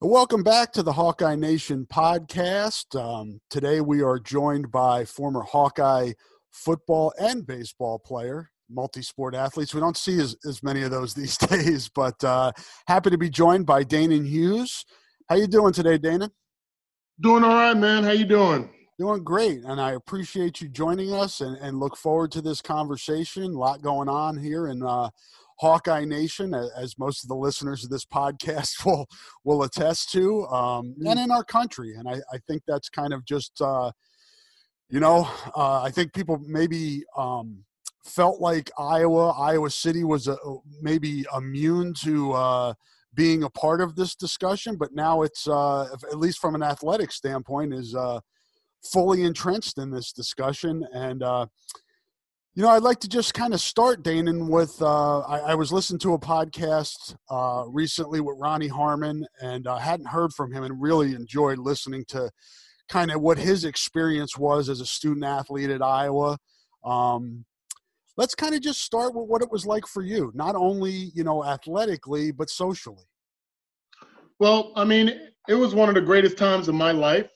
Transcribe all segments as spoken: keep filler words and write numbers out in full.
Welcome back to the Hawkeye Nation podcast. Um, today we are joined by former Hawkeye football and baseball player, multi-sport athletes. We don't see as, as many of those these days, but uh, happy to be joined by Dana Hughes. How you doing today, Dana? Doing all right, man. How you doing? Doing great, and I appreciate you joining us and, and look forward to this conversation. A lot going on here in uh, Hawkeye Nation, as most of the listeners of this podcast will will attest to, um, and in our country. And I, I think that's kind of just, uh, you know, uh, I think people maybe um, felt like Iowa, Iowa City was a, maybe immune to uh, being a part of this discussion. But now it's, uh, at least from an athletic standpoint, is uh, fully entrenched in this discussion. And, uh you know, I'd like to just kind of start, Danon, with uh, I, I was listening to a podcast uh, recently with Ronnie Harmon, and I uh, hadn't heard from him and really enjoyed listening to kind of what his experience was as a student athlete at Iowa. Um, let's kind of just start with what it was like for you, not only, you know, athletically, but socially. Well, I mean, it was one of the greatest times of my life,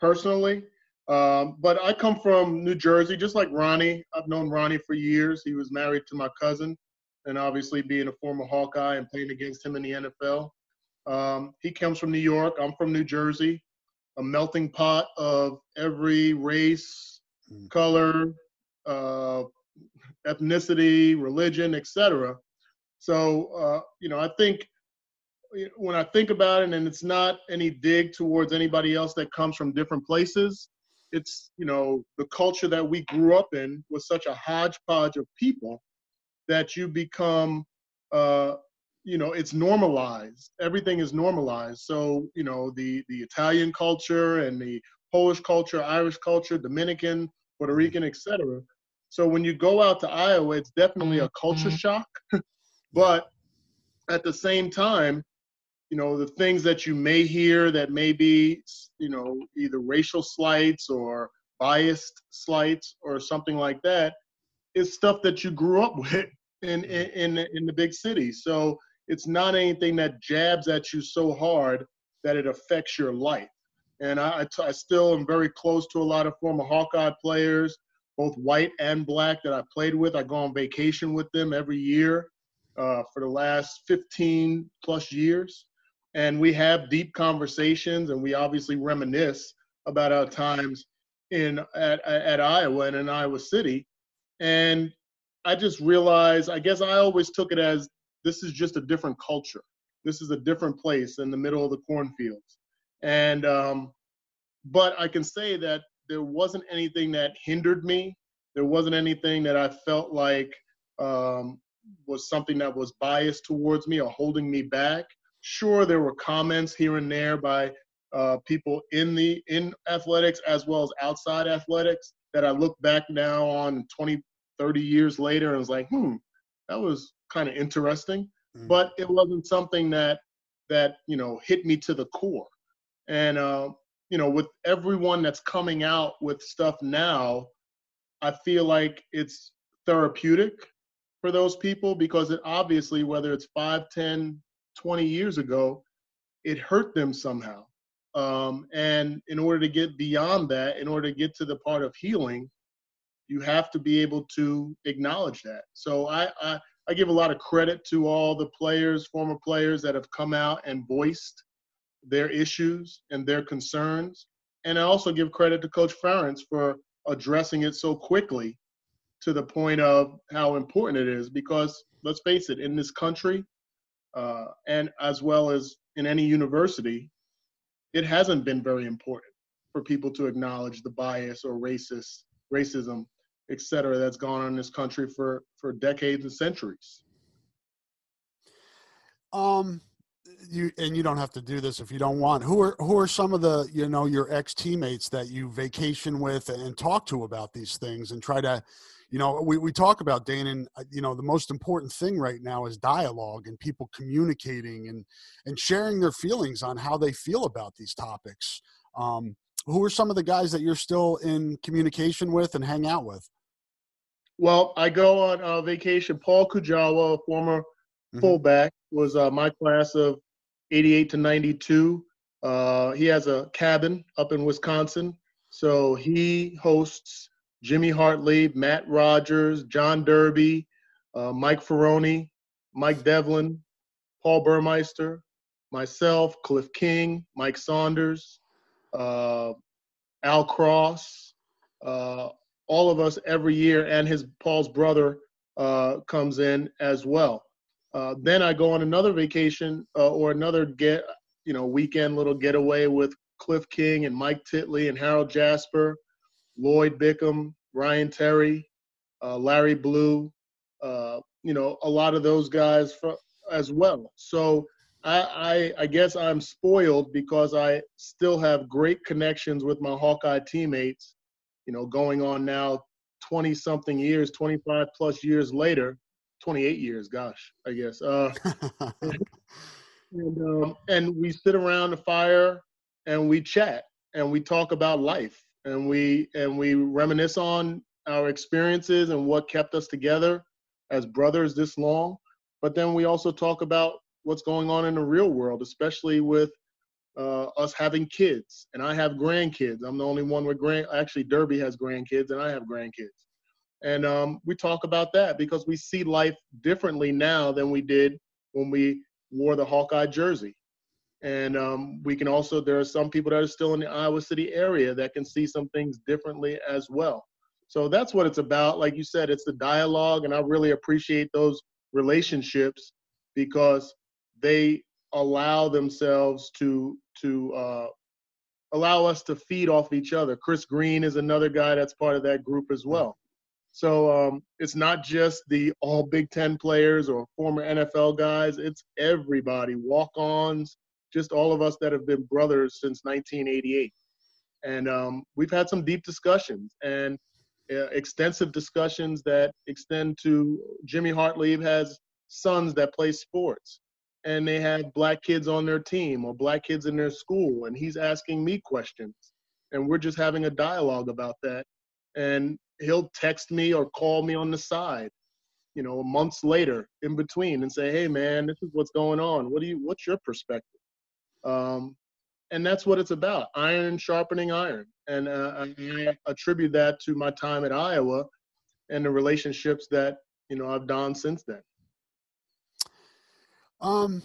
personally. Um, but I come from New Jersey, just like Ronnie. I've known Ronnie for years. He was married to my cousin, and obviously being a former Hawkeye and playing against him in the N F L. Um, he comes from New York. I'm from New Jersey, a melting pot of every race, color, uh, ethnicity, religion, et cetera. So, uh, you know, I think when I think about it, and it's not any dig towards anybody else that comes from different places, it's, you know, the culture that we grew up in was such a hodgepodge of people that you become, uh, you know, it's normalized. Everything is normalized. So, you know, the, the Italian culture and the Polish culture, Irish culture, Dominican, Puerto Rican, et cetera. So when you go out to Iowa, it's definitely a culture mm-hmm. shock. But at the same time, you know, the things that you may hear that may be, you know, either racial slights or biased slights or something like that is stuff that you grew up with in in, in the big city. So it's not anything that jabs at you so hard that it affects your life. And I, I, t- I still am very close to a lot of former Hawkeye players, both white and black, that I played with. I go on vacation with them every year uh, for the last fifteen plus years. And we have deep conversations, and we obviously reminisce about our times in at, at Iowa and in Iowa City. And I just realized, I guess I always took it as this is just a different culture. This is a different place in the middle of the cornfields. And um, but I can say that there wasn't anything that hindered me. There wasn't anything that I felt like um, was something that was biased towards me or holding me back. Sure, there were comments here and there by uh, people in the in athletics as well as outside athletics that I look back now on twenty, thirty years later and was like, hmm, that was kind of interesting. Mm-hmm. But it wasn't something that, that you know, hit me to the core. And, uh, you know, with everyone that's coming out with stuff now, I feel like it's therapeutic for those people because it obviously, whether it's five, ten, twenty years ago, it hurt them somehow. Um, and in order to get beyond that, in order to get to the part of healing, you have to be able to acknowledge that. So I, I, I give a lot of credit to all the players, former players that have come out and voiced their issues and their concerns. And I also give credit to Coach Ferentz for addressing it so quickly to the point of how important it is, because let's face it, in this country uh, and as well as in any university, it hasn't been very important for people to acknowledge the bias or racist, racism, et cetera, that's gone on in this country for, for decades and centuries. Um, you and you don't have to do this if you don't want. Who are who are some of the, you know, your ex-teammates that you vacation with and talk to about these things and try to, you know, we, we talk about, Dana, and, you know, the most important thing right now is dialogue and people communicating and, and sharing their feelings on how they feel about these topics. Um, who are some of the guys that you're still in communication with and hang out with? Well, I go on uh, vacation. Paul Kujawa, a former mm-hmm. fullback, was uh, my class of eighty-eight to ninety-two. Uh, he has a cabin up in Wisconsin, so he hosts Jimmy Hartley, Matt Rogers, John Derby, uh, Mike Ferroni, Mike Devlin, Paul Burmeister, myself, Cliff King, Mike Saunders, uh, Al Cross, uh, all of us every year, and his Paul's brother uh, comes in as well. Uh, then I go on another vacation uh, or another get, you know, weekend little getaway with Cliff King and Mike Titley and Harold Jasper, Lloyd Bickham, Ryan Terry, uh, Larry Blue, uh, you know, a lot of those guys for, as well. So I, I, I guess I'm spoiled because I still have great connections with my Hawkeye teammates, you know, going on now twenty-something years, twenty-five-plus years later, twenty-eight years, gosh, I guess. Uh, and, um, and we sit around the fire and we chat and we talk about life. And we and we reminisce on our experiences and what kept us together as brothers this long. But then we also talk about what's going on in the real world, especially with uh, us having kids. And I have grandkids. I'm the only one with grand. Actually, Derby has grandkids, and I have grandkids. And um, we talk about that because we see life differently now than we did when we wore the Hawkeye jersey. And um, we can also, there are some people that are still in the Iowa City area that can see some things differently as well. So that's what it's about. Like you said, it's the dialogue, and I really appreciate those relationships because they allow themselves to, to uh, allow us to feed off each other. Chris Green is another guy that's part of that group as well. So um, it's not just the all Big Ten players or former N F L guys. It's everybody, walk-ons, just all of us that have been brothers since nineteen eighty-eight. And um, we've had some deep discussions and uh, extensive discussions that extend to Jimmy Hartley has sons that play sports and they have black kids on their team or black kids in their school. And he's asking me questions and we're just having a dialogue about that. And he'll text me or call me on the side, you know, months later in between and say, hey man, this is what's going on. What do you, what's your perspective? Um, and that's what it's about, iron sharpening iron. And uh, I attribute that to my time at Iowa and the relationships that, you know, I've done since then. Um,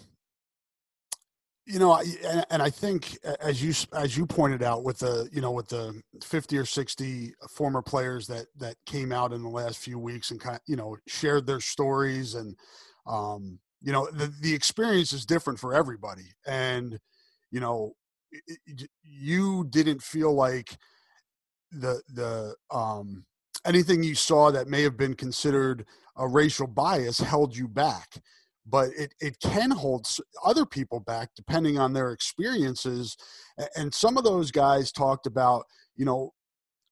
you know, and, and I think as you, as you pointed out with the, you know, with the fifty or sixty former players that, that came out in the last few weeks and kind of, you know, shared their stories and, um, you know, the, the experience is different for everybody. And, you know, it, it, you didn't feel like the, the, um, anything you saw that may have been considered a racial bias held you back, but it, it can hold other people back depending on their experiences. And some of those guys talked about, you know,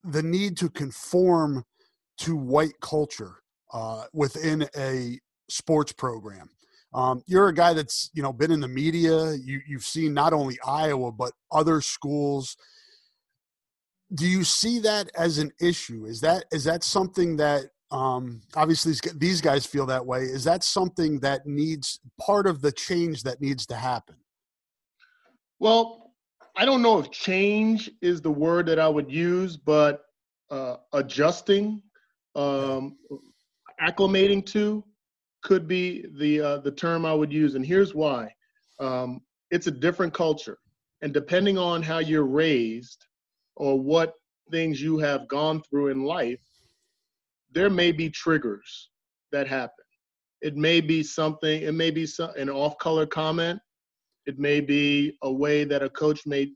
the need to conform to white culture uh, within a sports program. Um, you're a guy that's, you know, been in the media. You, you've seen not only Iowa, but other schools. do you see that as an issue? Is that, is that something that, um, obviously these guys feel that way. Is that something that needs part of the change that needs to happen? Well, I don't know if change is the word that I would use, but uh, adjusting, um, acclimating to could be the, uh, the term I would use. And here's why. Um, it's a different culture. And depending on how you're raised or what things you have gone through in life, there may be triggers that happen. It may be something, it may be some, an off-color comment. It may be a way that a coach may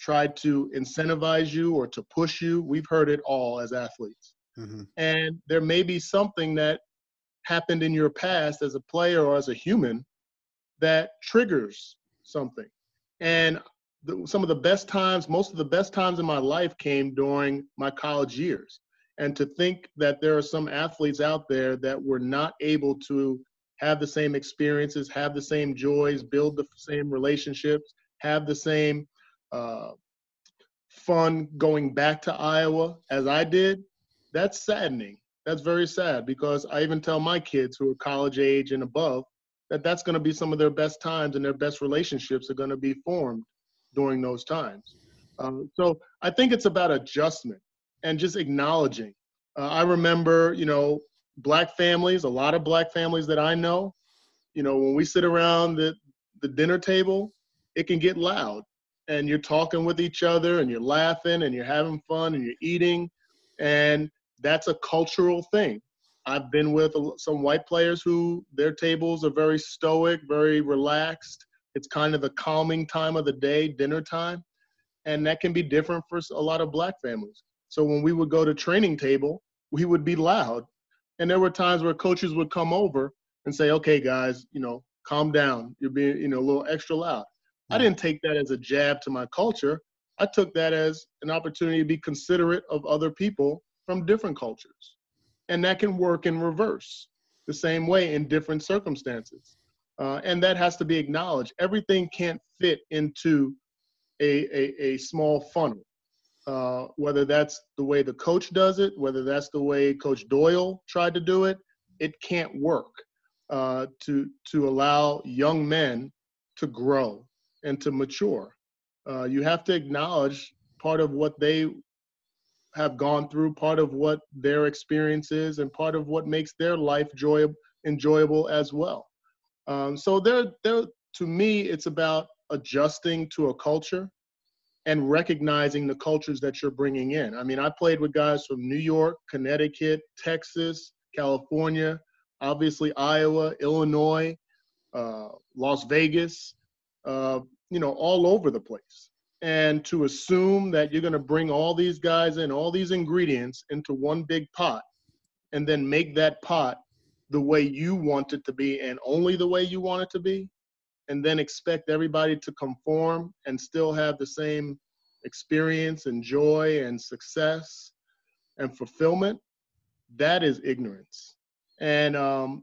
try to incentivize you or to push you. We've heard it all as athletes. Mm-hmm. And there may be something that happened in your past as a player or as a human that triggers something. And the, some of the best times, most of the best times in my life came during my college years. And to think that there are some athletes out there that were not able to have the same experiences, have the same joys, build the same relationships, have the same uh, fun going back to Iowa as I did, that's saddening. That's very sad, because I even tell my kids who are college age and above that that's going to be some of their best times, and their best relationships are going to be formed during those times. Um, so I think it's about adjustment and just acknowledging. Uh, I remember, you know, Black families, a lot of Black families that I know, you know, when we sit around the, the dinner table, it can get loud, and you're talking with each other, and you're laughing, and you're having fun, and you're eating. And that's a cultural thing. I've been with some white players who their tables are very stoic, very relaxed. It's kind of the calming time of the day, dinner time. And that can be different for a lot of Black families. So when we would go to training table, we would be loud. And there were times where coaches would come over and say, okay, guys, you know, calm down. You're being, you know, a little extra loud. Mm-hmm. I didn't take that as a jab to my culture. I took that as an opportunity to be considerate of other people from different cultures. And that can work in reverse the same way in different circumstances. Uh, and that has to be acknowledged. Everything can't fit into a, a, a small funnel. Uh, whether that's the way the coach does it, whether that's the way Coach Doyle tried to do it, it can't work uh, to, to allow young men to grow and to mature. Uh, you have to acknowledge part of what they have gone through, part of what their experience is, and part of what makes their life joy, enjoyable as well. Um, so there, there, to me, it's about adjusting to a culture and recognizing the cultures that you're bringing in. I mean, I played with guys from New York, Connecticut, Texas, California, obviously Iowa, Illinois, uh, Las Vegas, uh, you know, all over the place. And to assume that you're going to bring all these guys in, all these ingredients into one big pot, and then make that pot the way you want it to be and only the way you want it to be, and then expect everybody to conform and still have the same experience and joy and success and fulfillment, that is ignorance. And um,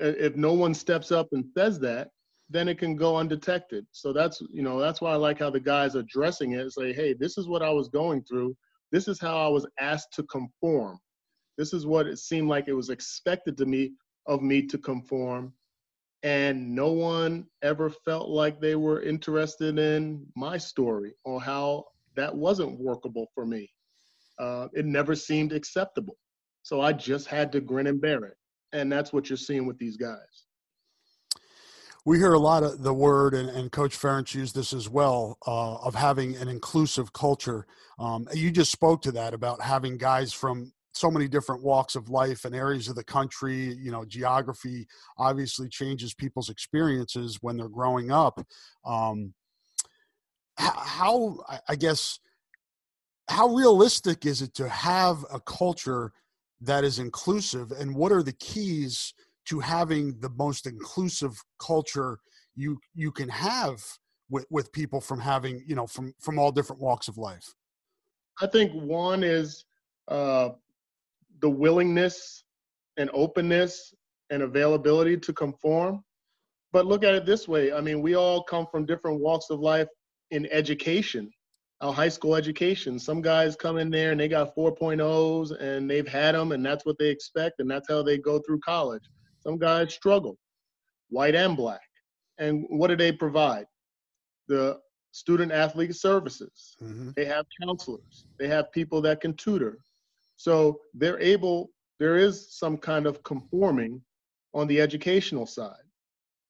if no one steps up and says that, then it can go undetected. So that's, you know, that's why I like how the guys are addressing it. Say, hey, this is what I was going through. This is how I was asked to conform. This is what it seemed like it was expected to me of me to conform. And no one ever felt like they were interested in my story or how that wasn't workable for me. Uh, it never seemed acceptable. So I just had to grin and bear it. And that's what you're seeing with these guys. We hear a lot of the word, and, and Coach Ferentz used this as well, uh, of having an inclusive culture. Um, you just spoke to that about having guys from so many different walks of life and areas of the country. You know, geography obviously changes people's experiences when they're growing up. Um, how, I guess, how realistic is it to have a culture that is inclusive, and what are the keys to having the most inclusive culture you, you can have with, with people from having, you know, from, from all different walks of life? I think one is, uh, the willingness and openness and availability to conform. But look at it this way. I mean, we all come from different walks of life in education. a high school education. Some guys come in there and they got four point ohs and they've had them and that's what they expect and that's how they go through college. Some guys struggle, white and black. And what do they provide? The student athlete services. Mm-hmm. They have counselors. They have people that can tutor. So they're able, there is some kind of conforming on the educational side.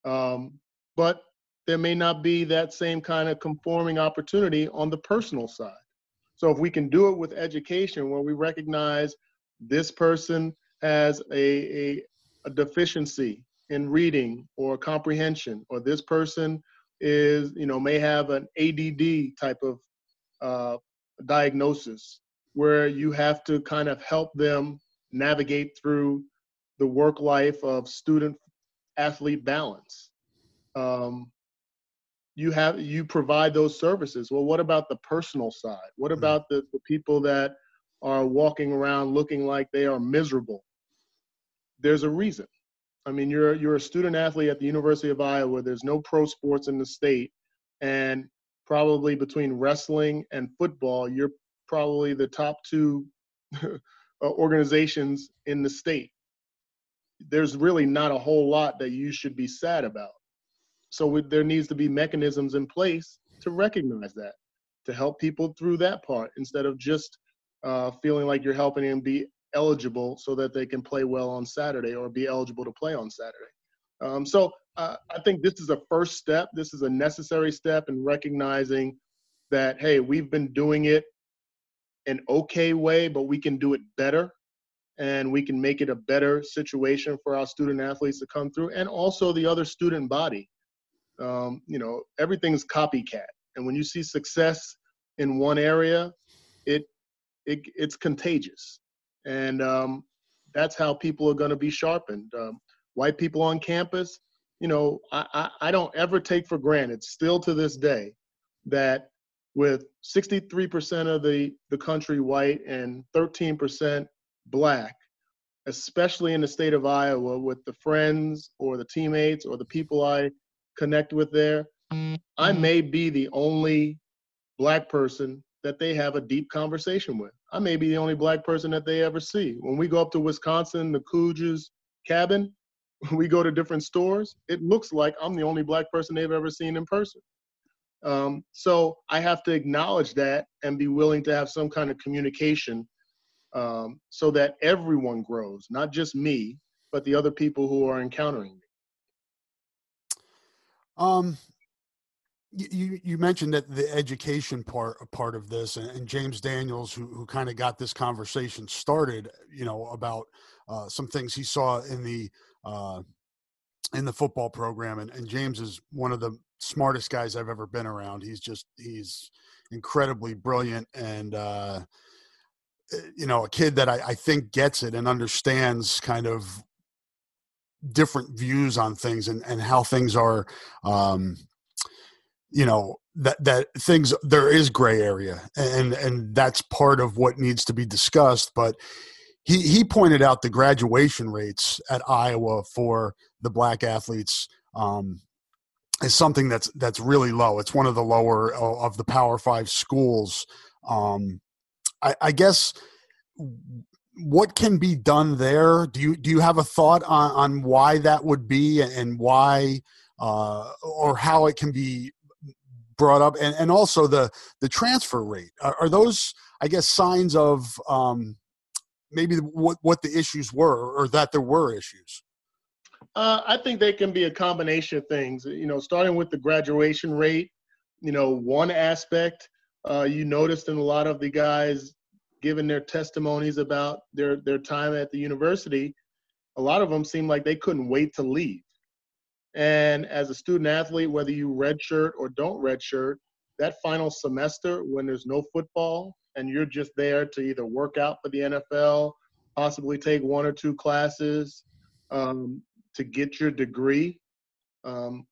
Um, but there may not be that same kind of conforming opportunity on the personal side. So if we can do it with education where we recognize this person has a, a, a deficiency in reading or comprehension, or this person is, you know, may have an A D D type of uh, diagnosis where you have to kind of help them navigate through the work life of student athlete balance. Um, you have, you provide those services. Well, what about the personal side? What about the, the people that are walking around looking like they are miserable? There's a reason. I mean, you're, you're a student athlete at the University of Iowa. There's no pro sports in the state. And probably between wrestling and football, you're probably the top two organizations in the state. There's really not a whole lot that you should be sad about. So we, there needs to be mechanisms in place to recognize that, to help people through that part instead of just uh, feeling like you're helping them be eligible so that they can play well on Saturday or be eligible to play on Saturday. Um, so uh, I think this is a first step. This is a necessary step in recognizing that, hey, we've been doing it an okay way, but we can do it better. And we can make it a better situation for our student athletes to come through, and also the other student body. Um, you know, everything's copycat. And when you see success in one area, it, it it's contagious. And um, that's how people are going to be sharpened. Um, white people on campus, you know, I, I, I don't ever take for granted, still to this day, that with sixty-three percent of the, the country white and thirteen percent black, especially in the state of Iowa, with the friends or the teammates or the people I connect with there, I may be the only black person that they have a deep conversation with. I may be the only black person that they ever see. When we go up to Wisconsin, the Kuja's cabin, we go to different stores, it looks like I'm the only black person they've ever seen in person. Um, so I have to acknowledge that and be willing to have some kind of communication Um, so that everyone grows, not just me, but the other people who are encountering me. Um, you, you mentioned that the education part, part of this, and, and James Daniels, who, who kind of got this conversation started, you know, about uh, some things he saw in the uh, in the football program, and, and James is one of the smartest guys I've ever been around. He's just he's incredibly brilliant and. Uh, you know, a kid that I, I think gets it and understands kind of different views on things and, and how things are, um, you know, that, that things, there is gray area and, and that's part of what needs to be discussed. But he, he pointed out the graduation rates at Iowa for the black athletes, um, is something that's, that's really low. It's one of the lower of the Power Five schools. Um, I guess what can be done there? Do you, do you have a thought on, on why that would be and why uh, or how it can be brought up? And, and also the, the transfer rate, are, are those, I guess, signs of um, maybe what, what the issues were or that there were issues? Uh, I think they can be a combination of things, you know, starting with the graduation rate, you know, one aspect. Uh, you noticed in a lot of the guys giving their testimonies about their, their time at the university, a lot of them seemed like they couldn't wait to leave. And as a student athlete, whether you redshirt or don't redshirt, that final semester when there's no football and you're just there to either work out for the N F L, possibly take one or two classes um, to get your degree, um,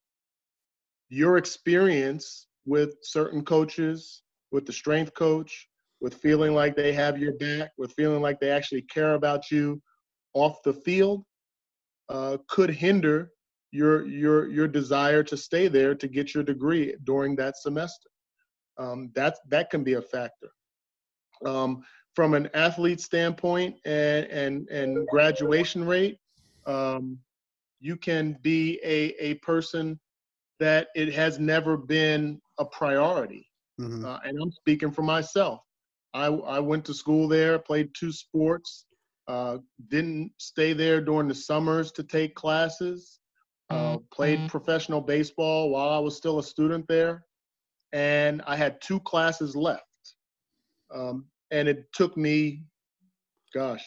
your experience with certain coaches, with the strength coach, with feeling like they have your back, with feeling like they actually care about you off the field, uh, could hinder your your your desire to stay there to get your degree during that semester. Um, that's, that can be a factor. Um, from an athlete standpoint and, and, and graduation rate, um, you can be a, a person that it has never been a priority. Mm-hmm. Uh, and I'm speaking for myself. I, I went to school there, played two sports, uh, didn't stay there during the summers to take classes, uh, played professional baseball while I was still a student there. And I had two classes left. Um, and it took me, gosh,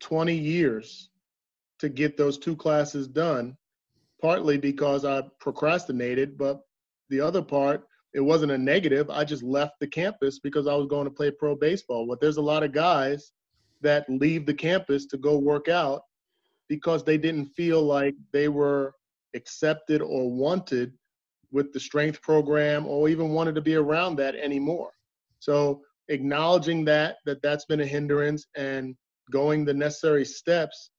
twenty years to get those two classes done, partly because I procrastinated, but the other part, it wasn't a negative. I just left the campus because I was going to play pro baseball. But there's a lot of guys that leave the campus to go work out because they didn't feel like they were accepted or wanted with the strength program or even wanted to be around that anymore. So acknowledging that, that that's been a hindrance and going the necessary steps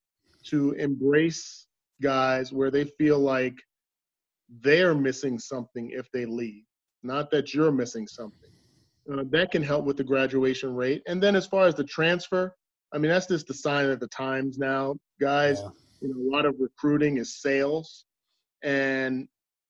to embrace guys where they feel like they're missing something if they leave, not that you're missing something. Uh, that can help with the graduation rate. And then as far as the transfer, I mean, that's just the sign of the times now. Guys, yeah. You know, a lot of recruiting is sales. And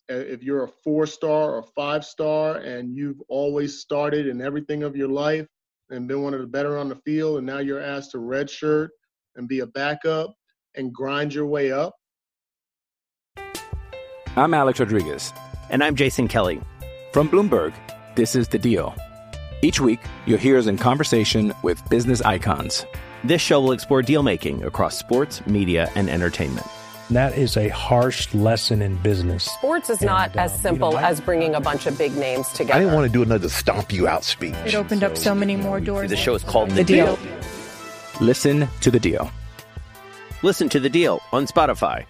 if you're a four-star or five-star and you've always started in everything of your life and been one of the better on the field, and now you're asked to redshirt and be a backup and grind your way up. I'm Alex Rodriguez. And I'm Jason Kelly. From Bloomberg, this is The Deal. Each week, you'll hear us in conversation with business icons. This show will explore deal-making across sports, media, and entertainment. That is a harsh lesson in business. Sports is and not as um, simple you know, I, as bringing a bunch of big names together. I didn't want to do another stomp you out speech. It opened so, up so many more doors. The show is called The, the deal. deal. Listen to The Deal. Listen to The Deal on Spotify.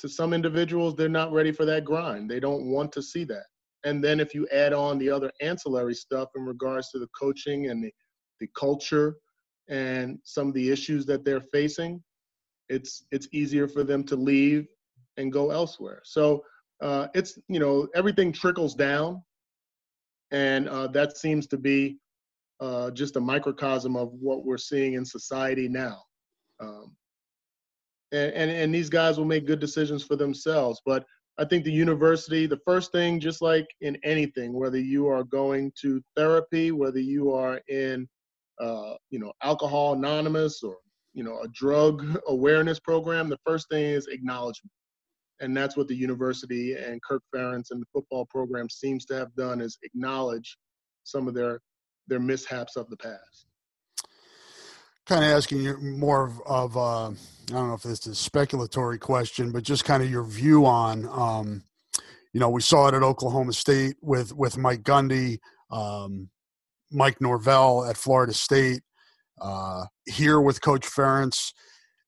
To some individuals, they're not ready for that grind. They don't want to see that. And then if you add on the other ancillary stuff in regards to the coaching and the, the culture and some of the issues that they're facing, it's it's easier for them to leave and go elsewhere. So uh, it's, you know, everything trickles down. And uh, that seems to be uh, just a microcosm of what we're seeing in society now. Um, and, and and these guys will make good decisions for themselves. But I think the university, the first thing, just like in anything, whether you are going to therapy, whether you are in, uh, you know, Alcohol Anonymous or, you know, a drug awareness program, the first thing is acknowledgement. And that's what the university and Kirk Ferentz and the football program seems to have done, is acknowledge some of their, their mishaps of the past. Kind of asking you more of, of uh, I don't know if this is a speculatory question, but just kind of your view on, um, you know, we saw it at Oklahoma State with, with Mike Gundy, um, Mike Norvell at Florida State. Uh, here with Coach Ferentz,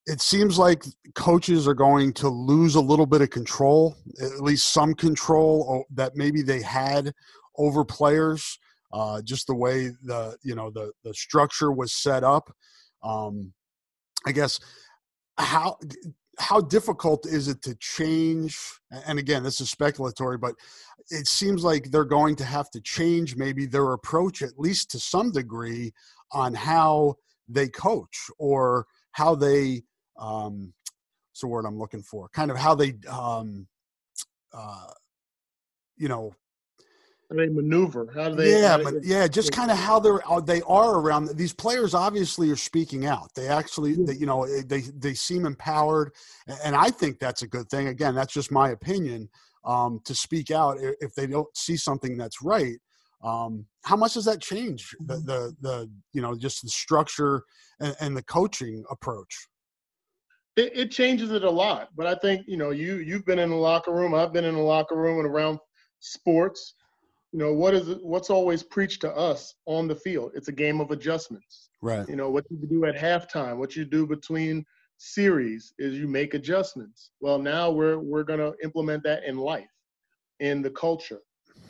it seems like coaches are going to lose a little bit of control, at least some control that maybe they had over players, uh, just the way the, you know, the, the structure was set up. Um, I guess how, how difficult is it to change? And again, this is speculatory, but it seems like they're going to have to change maybe their approach, at least to some degree, on how they coach or how they, um, what's the word I'm looking for? Kind of how they, um, uh, you know, how they maneuver. How do they? Yeah, how they, yeah, just kind of how they're how they are around these players. Obviously, are speaking out. They actually, they, you know, they they seem empowered, and I think that's a good thing. Again, that's just my opinion. Um, to speak out if they don't see something that's right. Um, how much does that change the, the, the you know, just the structure and, and the coaching approach? It, it changes it a lot, but I think, you know, you, you've been in the locker room, I've been in the locker room and around sports, you know, what is, what's always preached to us on the field? It's a game of adjustments, right? You know, what you do at halftime, what you do between series is you make adjustments. Well, now we're, we're going to implement that in life, in the culture.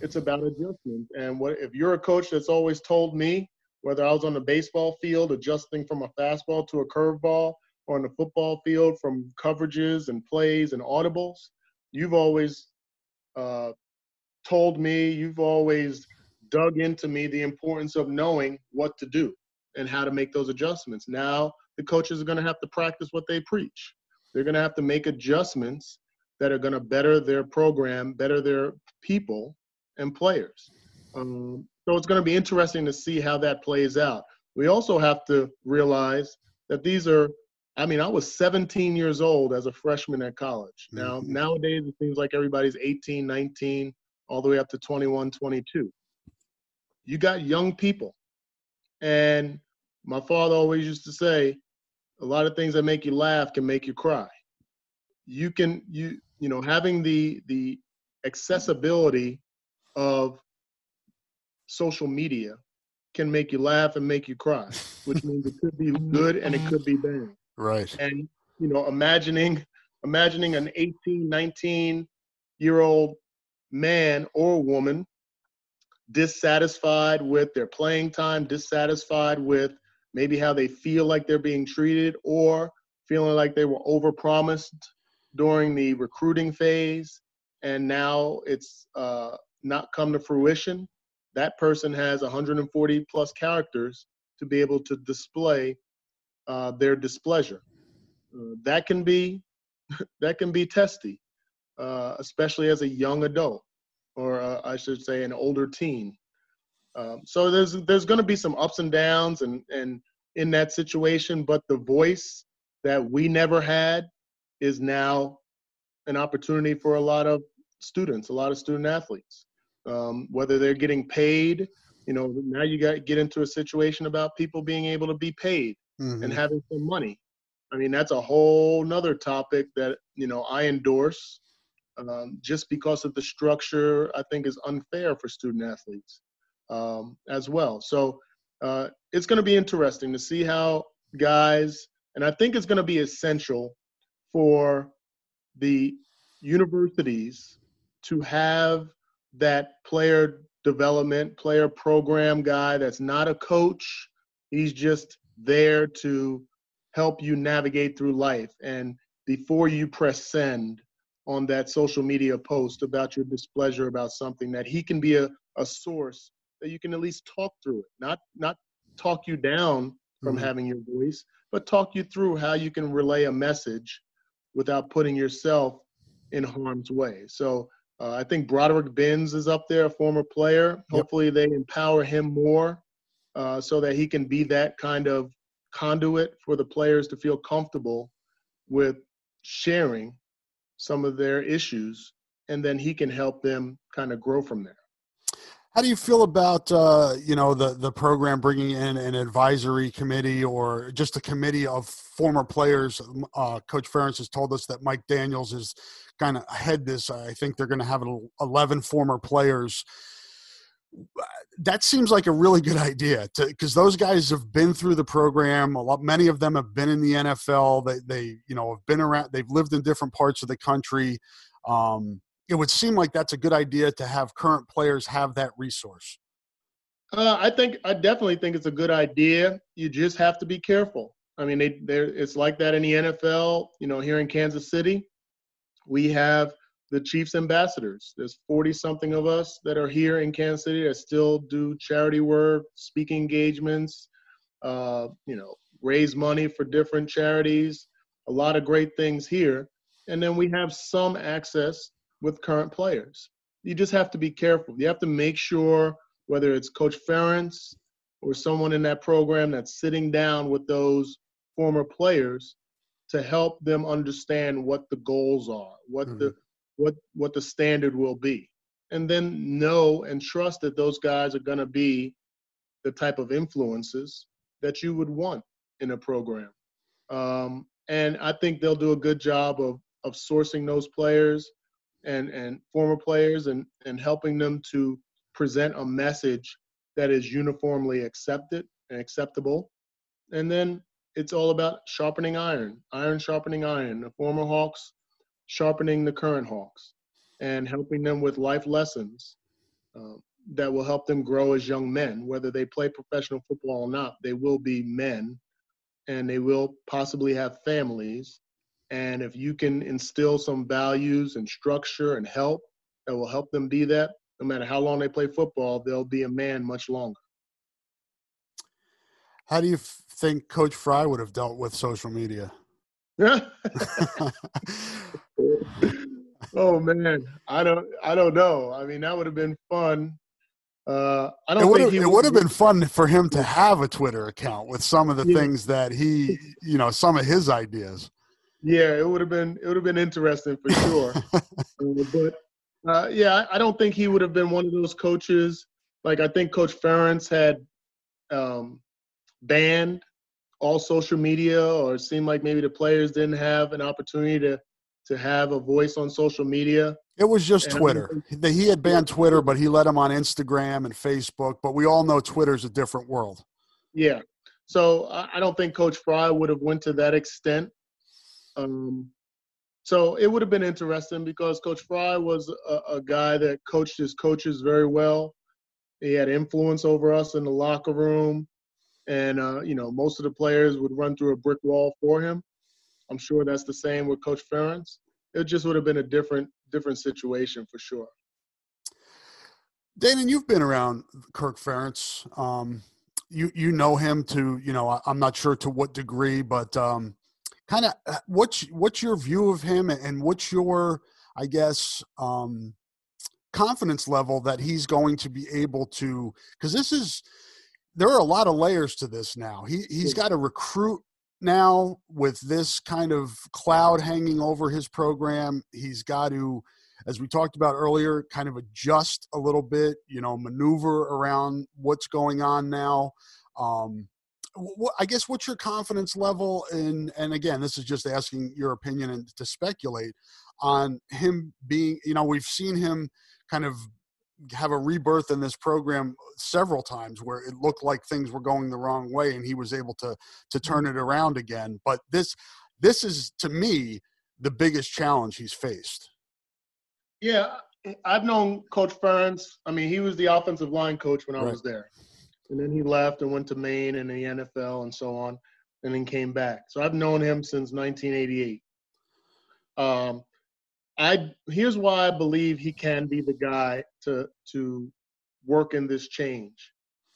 It's about adjustments. And what if you're a coach that's always told me, whether I was on the baseball field adjusting from a fastball to a curveball or on the football field from coverages and plays and audibles, you've always uh, told me, you've always dug into me the importance of knowing what to do and how to make those adjustments. Now the coaches are going to have to practice what they preach. They're going to have to make adjustments that are going to better their program, better their people and players. Um, so it's going to be interesting to see how that plays out. We also have to realize that these are, I mean, I was seventeen years old as a freshman at college. Now, mm-hmm. nowadays, it seems like everybody's eighteen, nineteen, all the way up to twenty-one, twenty-two. You got young people. And my father always used to say, a lot of things that make you laugh can make you cry. You can, you, you know, having the, the accessibility of social media can make you laugh and make you cry, which means it could be good and it could be bad. Right. And, you know, imagining, imagining an eighteen, nineteen year old man or woman dissatisfied with their playing time, dissatisfied with maybe how they feel like they're being treated, or feeling like they were overpromised during the recruiting phase, and now it's uh, not come to fruition. That person has one hundred forty plus characters to be able to display uh, their displeasure. Uh, that can be that can be testy, uh, especially as a young adult, or uh, I should say, an older teen. Um, so there's there's going to be some ups and downs and, and in that situation, but the voice that we never had is now an opportunity for a lot of students, a lot of student athletes, um, whether they're getting paid. You know, now you got to get into a situation about people being able to be paid mm-hmm. and having some money. I mean, that's a whole nother topic that, you know, I endorse um, just because of the structure I think is unfair for student athletes. Um, as well. So uh, it's going to be interesting to see how guys, and I think it's going to be essential for the universities to have that player development, player program guy that's not a coach. He's just there to help you navigate through life. And before you press send on that social media post about your displeasure about something, that he can be a, a source that you can at least talk through it, not not talk you down from mm-hmm. having your voice, but talk you through how you can relay a message without putting yourself in harm's way. So uh, I think Broderick Benz is up there, a former player. Yep. Hopefully they empower him more uh, so that he can be that kind of conduit for the players to feel comfortable with sharing some of their issues, and then he can help them kind of grow from there. How do you feel about, uh, you know, the, the program bringing in an advisory committee, or just a committee of former players? Uh, Coach Ferentz has told us that Mike Daniels is kind of ahead this. I think they're going to have eleven former players. That seems like a really good idea, because those guys have been through the program. A lot, many of them have been in the N F L. They, they you know, have been around. They've lived in different parts of the country. Um It would seem like that's a good idea to have current players have that resource. Uh, I think I definitely think it's a good idea. You just have to be careful. I mean, they, it's like that in the N F L. You know, here in Kansas City, we have the Chiefs ambassadors. There's forty-something of us that are here in Kansas City that still do charity work, speaking engagements, uh, you know, raise money for different charities, a lot of great things here. And then we have some access with current players. You just have to be careful. You have to make sure, whether it's Coach Ferentz or someone in that program that's sitting down with those former players, to help them understand what the goals are, what mm-hmm. the what what the standard will be. And then know and trust that those guys are going to be the type of influences that you would want in a program. Um, and I think they'll do a good job of of sourcing those players and and former players and, and helping them to present a message that is uniformly accepted and acceptable. And then it's all about sharpening iron, iron sharpening iron, the former Hawks sharpening the current Hawks, and helping them with life lessons uh, that will help them grow as young men. Whether they play professional football or not, they will be men, and they will possibly have families. And if you can instill some values and structure and help that will help them be that, no matter how long they play football, they'll be a man much longer. How do you f- think Coach Fry would have dealt with social media? Oh man, I don't, I don't know. I mean, that would have been fun. Uh, I don't. It would, think have, it would have been fun for him to have a Twitter account with some of the yeah. things that he, you know, some of his ideas. Yeah, it would have been, it would have been interesting for sure. but uh, yeah, I don't think he would have been one of those coaches. Like I think Coach Ferentz had um, banned all social media, or it seemed like maybe the players didn't have an opportunity to, to have a voice on social media. It was just and Twitter. Think, he had banned Twitter, but he let him on Instagram and Facebook. But we all know Twitter's a different world. Yeah. So I don't think Coach Fry would have went to that extent. Um, so it would have been interesting because Coach Fry was a, a guy that coached his coaches very well. He had influence over us in the locker room. And, uh, you know, most of the players would run through a brick wall for him. I'm sure that's the same with Coach Ferentz. It just would have been a different different situation for sure. Dana, you've been around Kirk Ferentz. Um, you you know him to, you know, I'm not sure to what degree, but um, kind of what's, what's your view of him and what's your, I guess, um, confidence level that he's going to be able to – because this is – there are a lot of layers to this now. He, he's got to recruit now with this kind of cloud hanging over his program. He's got to, as we talked about earlier, kind of adjust a little bit, you know, maneuver around what's going on now. Um, wh- I guess what's your confidence level in, and again, this is just asking your opinion and to speculate on him being, you know, we've seen him kind of have a rebirth in this program several times where it looked like things were going the wrong way and he was able to, to turn it around again. But this, this is to me the biggest challenge he's faced. Yeah. I've known Coach Ferentz. I mean, he was the offensive line coach when I right. was there, and then he left and went to Maine and the N F L and so on, and then came back. So I've known him since nineteen eighty-eight. Um, I, here's why I believe he can be the guy to to work in this change,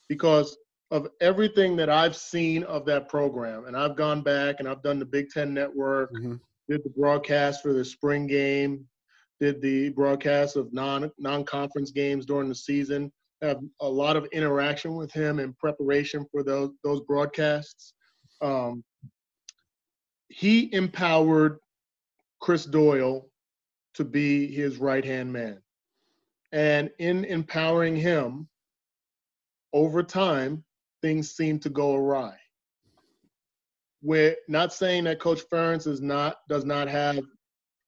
because of everything that I've seen of that program. And I've gone back and I've done the Big Ten Network, mm-hmm. did the broadcast for the spring game, did the broadcast of non, non-conference games during the season, have a lot of interaction with him in preparation for those, those broadcasts. Um, he empowered Chris Doyle to be his right-hand man. And in empowering him, over time, things seem to go awry. We're not saying that Coach Ferentz is not, does not have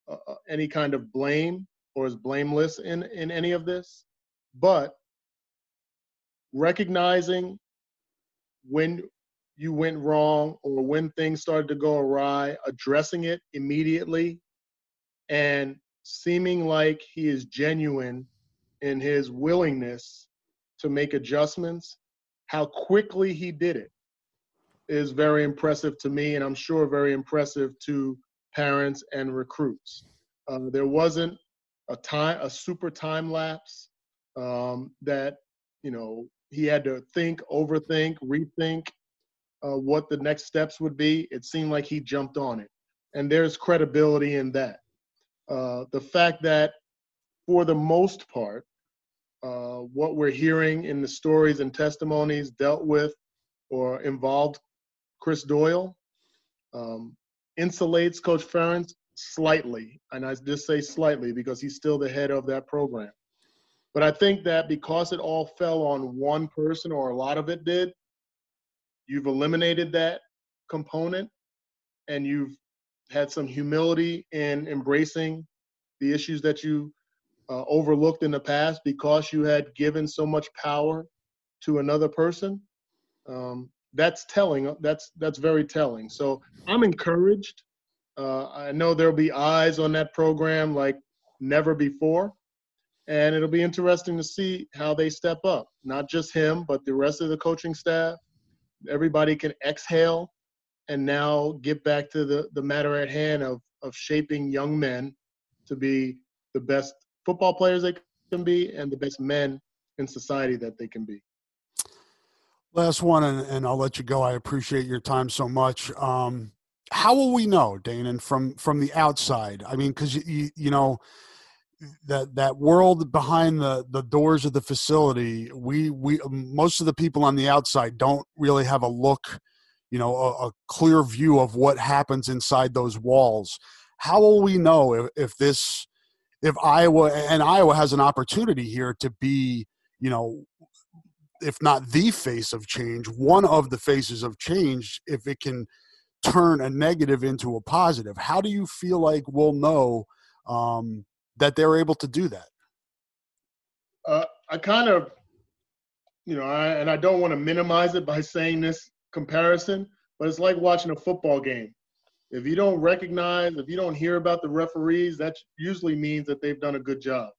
uh, any kind of blame or is blameless in, in any of this, but recognizing when you went wrong or when things started to go awry, addressing it immediately, and seeming like he is genuine in his willingness to make adjustments, how quickly he did it is very impressive to me, and I'm sure very impressive to parents and recruits. Uh, there wasn't a time, a super time lapse um, that, you know, he had to think, overthink, rethink uh, what the next steps would be. It seemed like he jumped on it, and there's credibility in that. Uh, the fact that, for the most part, uh, what we're hearing in the stories and testimonies dealt with or involved Chris Doyle um, insulates Coach Ferentz slightly. And I just say slightly because he's still the head of that program. But I think that because it all fell on one person, or a lot of it did, you've eliminated that component, and you've had some humility in embracing the issues that you uh, overlooked in the past because you had given so much power to another person. Um, that's telling. That's that's very telling. So I'm encouraged. Uh, I know there'll be eyes on that program like never before, and it'll be interesting to see how they step up. Not just him, but the rest of the coaching staff. Everybody can exhale and now get back to the, the matter at hand of, of shaping young men to be the best football players they can be and the best men in society that they can be. Last one, and, and I'll let you go. I appreciate your time so much. Um, how will we know, Dana, from from the outside? I mean, because, you, you, you know, that that world behind the, the doors of the facility, we we most of the people on the outside don't really have a look, you know, a, a clear view of what happens inside those walls. How will we know if, if this, if Iowa, and Iowa has an opportunity here to be, you know, if not the face of change, one of the faces of change, if it can turn a negative into a positive? How do you feel like we'll know um, that they're able to do that? Uh, I kind of, you know, I, and I don't want to minimize it by saying this comparison, but it's like watching a football game. If you don't recognize, if you don't hear about the referees, that usually means that they've done a good job.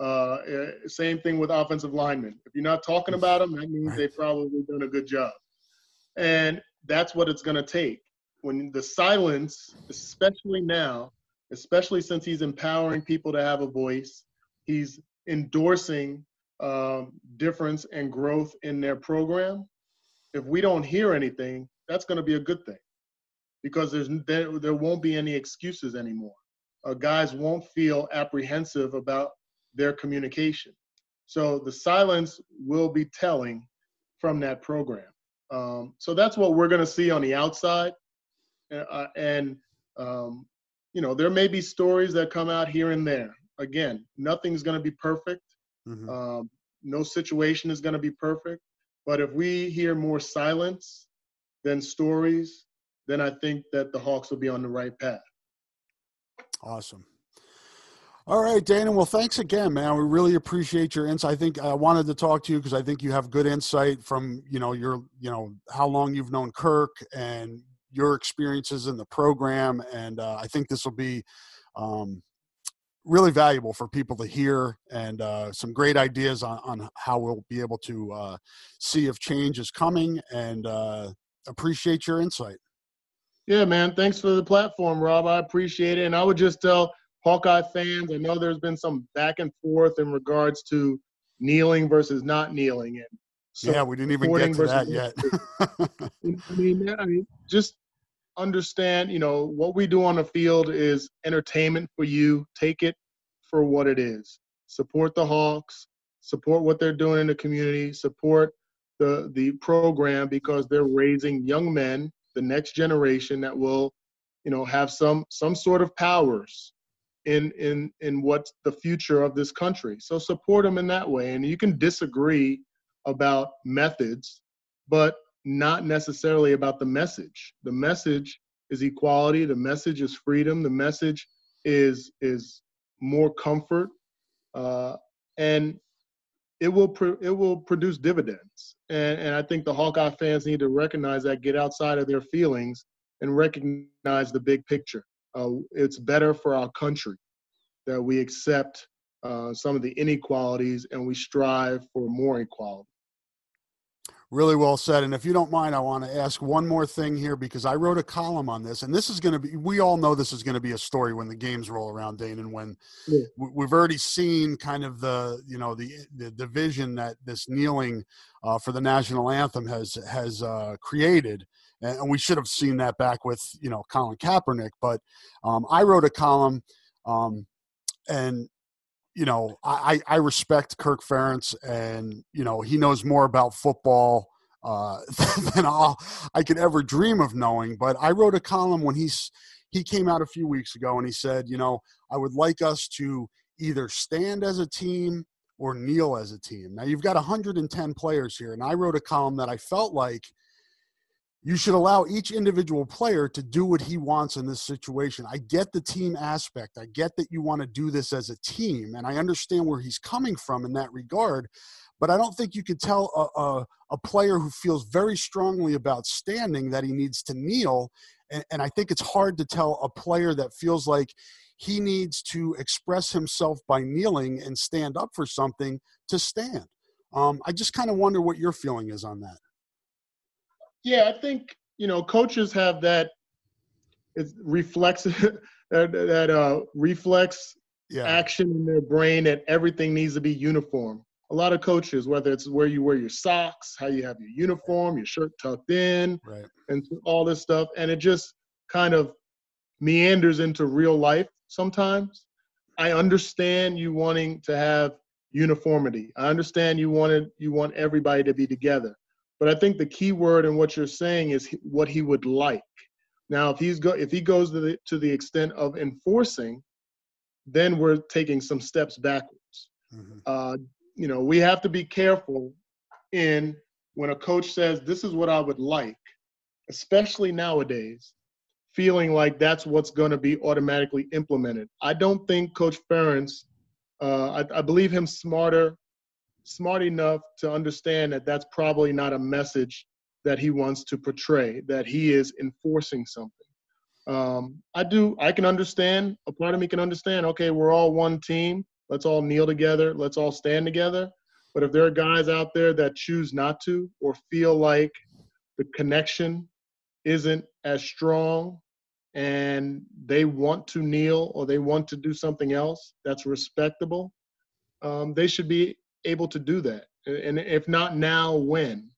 Uh, same thing with offensive linemen. If you're not talking about them, that means they've probably done a good job. And that's what it's going to take. When the silence, especially now, especially since he's empowering people to have a voice, he's endorsing um, difference and growth in their program. If we don't hear anything, that's going to be a good thing, because there's there, there won't be any excuses anymore. Uh, guys won't feel apprehensive about their communication. So the silence will be telling from that program. Um, so that's what we're going to see on the outside. Uh, and, um, you know, there may be stories that come out here and there. Again, nothing's going to be perfect. Mm-hmm. Um, no situation is going to be perfect. But if we hear more silence than stories, then I think that the Hawks will be on the right path. Awesome. All right, Dana. Well, thanks again, man. We really appreciate your insight. I think I wanted to talk to you because I think you have good insight from, you know, your, you know, how long you've known Kirk and your experiences in the program. And uh, I think this will be um, really valuable for people to hear, and uh, some great ideas on, on how we'll be able to uh, see if change is coming, and uh, appreciate your insight. Yeah, man. Thanks for the platform, Rob. I appreciate it. And I would just tell Hawkeye fans, I know there's been some back and forth in regards to kneeling versus not kneeling. And so yeah, we didn't even get to that yet. I mean, I mean, just understand, you know, what we do on the field is entertainment for you. Take it for what it is. Support the Hawks. Support what they're doing in the community. Support the the program, because they're raising young men, the next generation that will, you know, have some some sort of powers in in in what's the future of this country. So support them in that way. And you can disagree about methods, but not necessarily about the message. The message is equality. The message is freedom. The message is is more comfort, uh, and it will pro- it will produce dividends. And, and I think the Hawkeye fans need to recognize that, get outside of their feelings and recognize the big picture. Uh, it's better for our country that we accept uh, some of the inequalities and we strive for more equality. Really well said. And if you don't mind, I want to ask one more thing here, because I wrote a column on this, and this is going to be, we all know this is going to be a story when the games roll around, Dane, and when yeah. we've already seen kind of the, you know, the, the division that this kneeling uh, for the national anthem has, has uh, created. And we should have seen that back with, you know, Colin Kaepernick. But um, I wrote a column, um, and, you know, I, I respect Kirk Ferentz, and, you know, he knows more about football uh, than all I could ever dream of knowing. But I wrote a column when he's, he came out a few weeks ago, and he said, you know, I would like us to either stand as a team or kneel as a team. Now, you've got one hundred ten players here, and I wrote a column that I felt like you should allow each individual player to do what he wants in this situation. I get the team aspect. I get that you want to do this as a team, and I understand where he's coming from in that regard, but I don't think you could tell a, a, a player who feels very strongly about standing that he needs to kneel, and, and I think it's hard to tell a player that feels like he needs to express himself by kneeling and stand up for something to stand. Um, I just kind of wonder what your feeling is on that. Yeah, I think, you know, coaches have that, it's reflex, that, that uh, reflex yeah. action in their brain, and everything needs to be uniform. A lot of coaches, whether it's where you wear your socks, how you have your uniform, your shirt tucked in, right. and all this stuff. And it just kind of meanders into real life sometimes. I understand you wanting to have uniformity. I understand you wanted you want everybody to be together. But I think the key word in what you're saying is what he would like. Now, if he's go if he goes to the to the extent of enforcing, then we're taking some steps backwards. Mm-hmm. Uh, you know, we have to be careful in when a coach says, this is what I would like, especially nowadays, feeling like that's what's going to be automatically implemented. I don't think Coach Ferentz, uh, I, I believe him smarter, smart enough to understand that that's probably not a message that he wants to portray, that he is enforcing something. Um, I do, I can understand, a part of me can understand, okay, we're all one team. Let's all kneel together. Let's all stand together. But if there are guys out there that choose not to or feel like the connection isn't as strong and they want to kneel or they want to do something else that's respectable, um, they should be able to do that. And if not now, when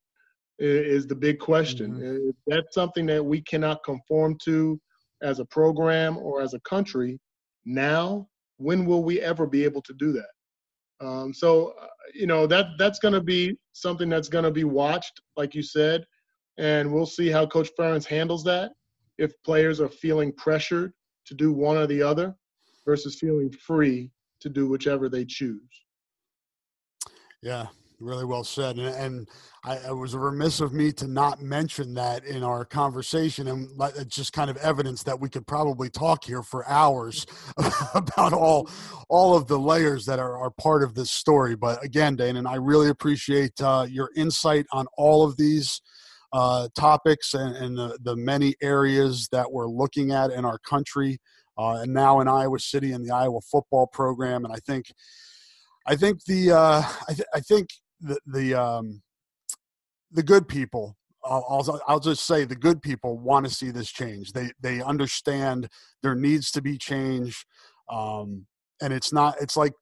is the big question. Mm-hmm. That's something that we cannot conform to as a program or as a country now. When will we ever be able to do that? Um, so, uh, you know, that that's going to be something that's going to be watched, like you said, and we'll see how Coach Ferentz handles that. If players are feeling pressured to do one or the other versus feeling free to do whichever they choose. Yeah, really well said. And, and I, I was remiss of me to not mention that in our conversation. And it's just kind of evidence that we could probably talk here for hours about all all of the layers that are, are part of this story. But again, Dana, and I really appreciate uh, your insight on all of these uh, topics and, and the, the many areas that we're looking at in our country uh, and now in Iowa City and the Iowa football program. And I think – I think the uh, I, th- I think the the um, the good people. I'll, I'll I'll just say the good people want to see this change. They they understand there needs to be change, um, and it's not. It's like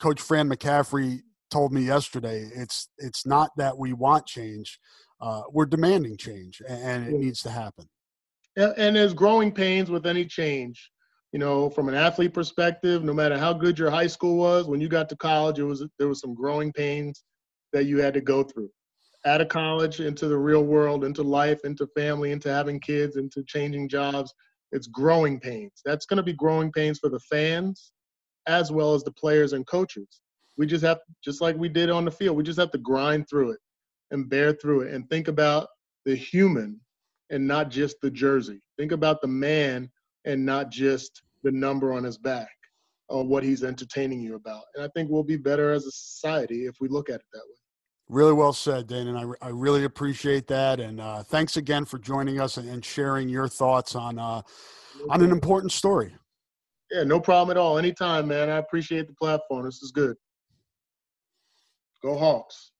Coach Fran McCaffrey told me yesterday. It's it's not that we want change. Uh, we're demanding change, and, and it needs to happen. And, and there's growing pains with any change. You know, from an athlete perspective, no matter how good your high school was, when you got to college, it was there was some growing pains that you had to go through. Out of college, into the real world, into life, into family, into having kids, into changing jobs, it's growing pains. That's going to be growing pains for the fans as well as the players and coaches. We just have, just like we did on the field, we just have to grind through it and bear through it and think about the human and not just the jersey. Think about the man and not just the number on his back or what he's entertaining you about. And I think we'll be better as a society if we look at it that way. Really well said, Dana, and I, re- I really appreciate that. And uh, thanks again for joining us and sharing your thoughts on uh, on an important story. Yeah, no problem at all. Anytime, man. I appreciate the platform. This is good. Go Hawks.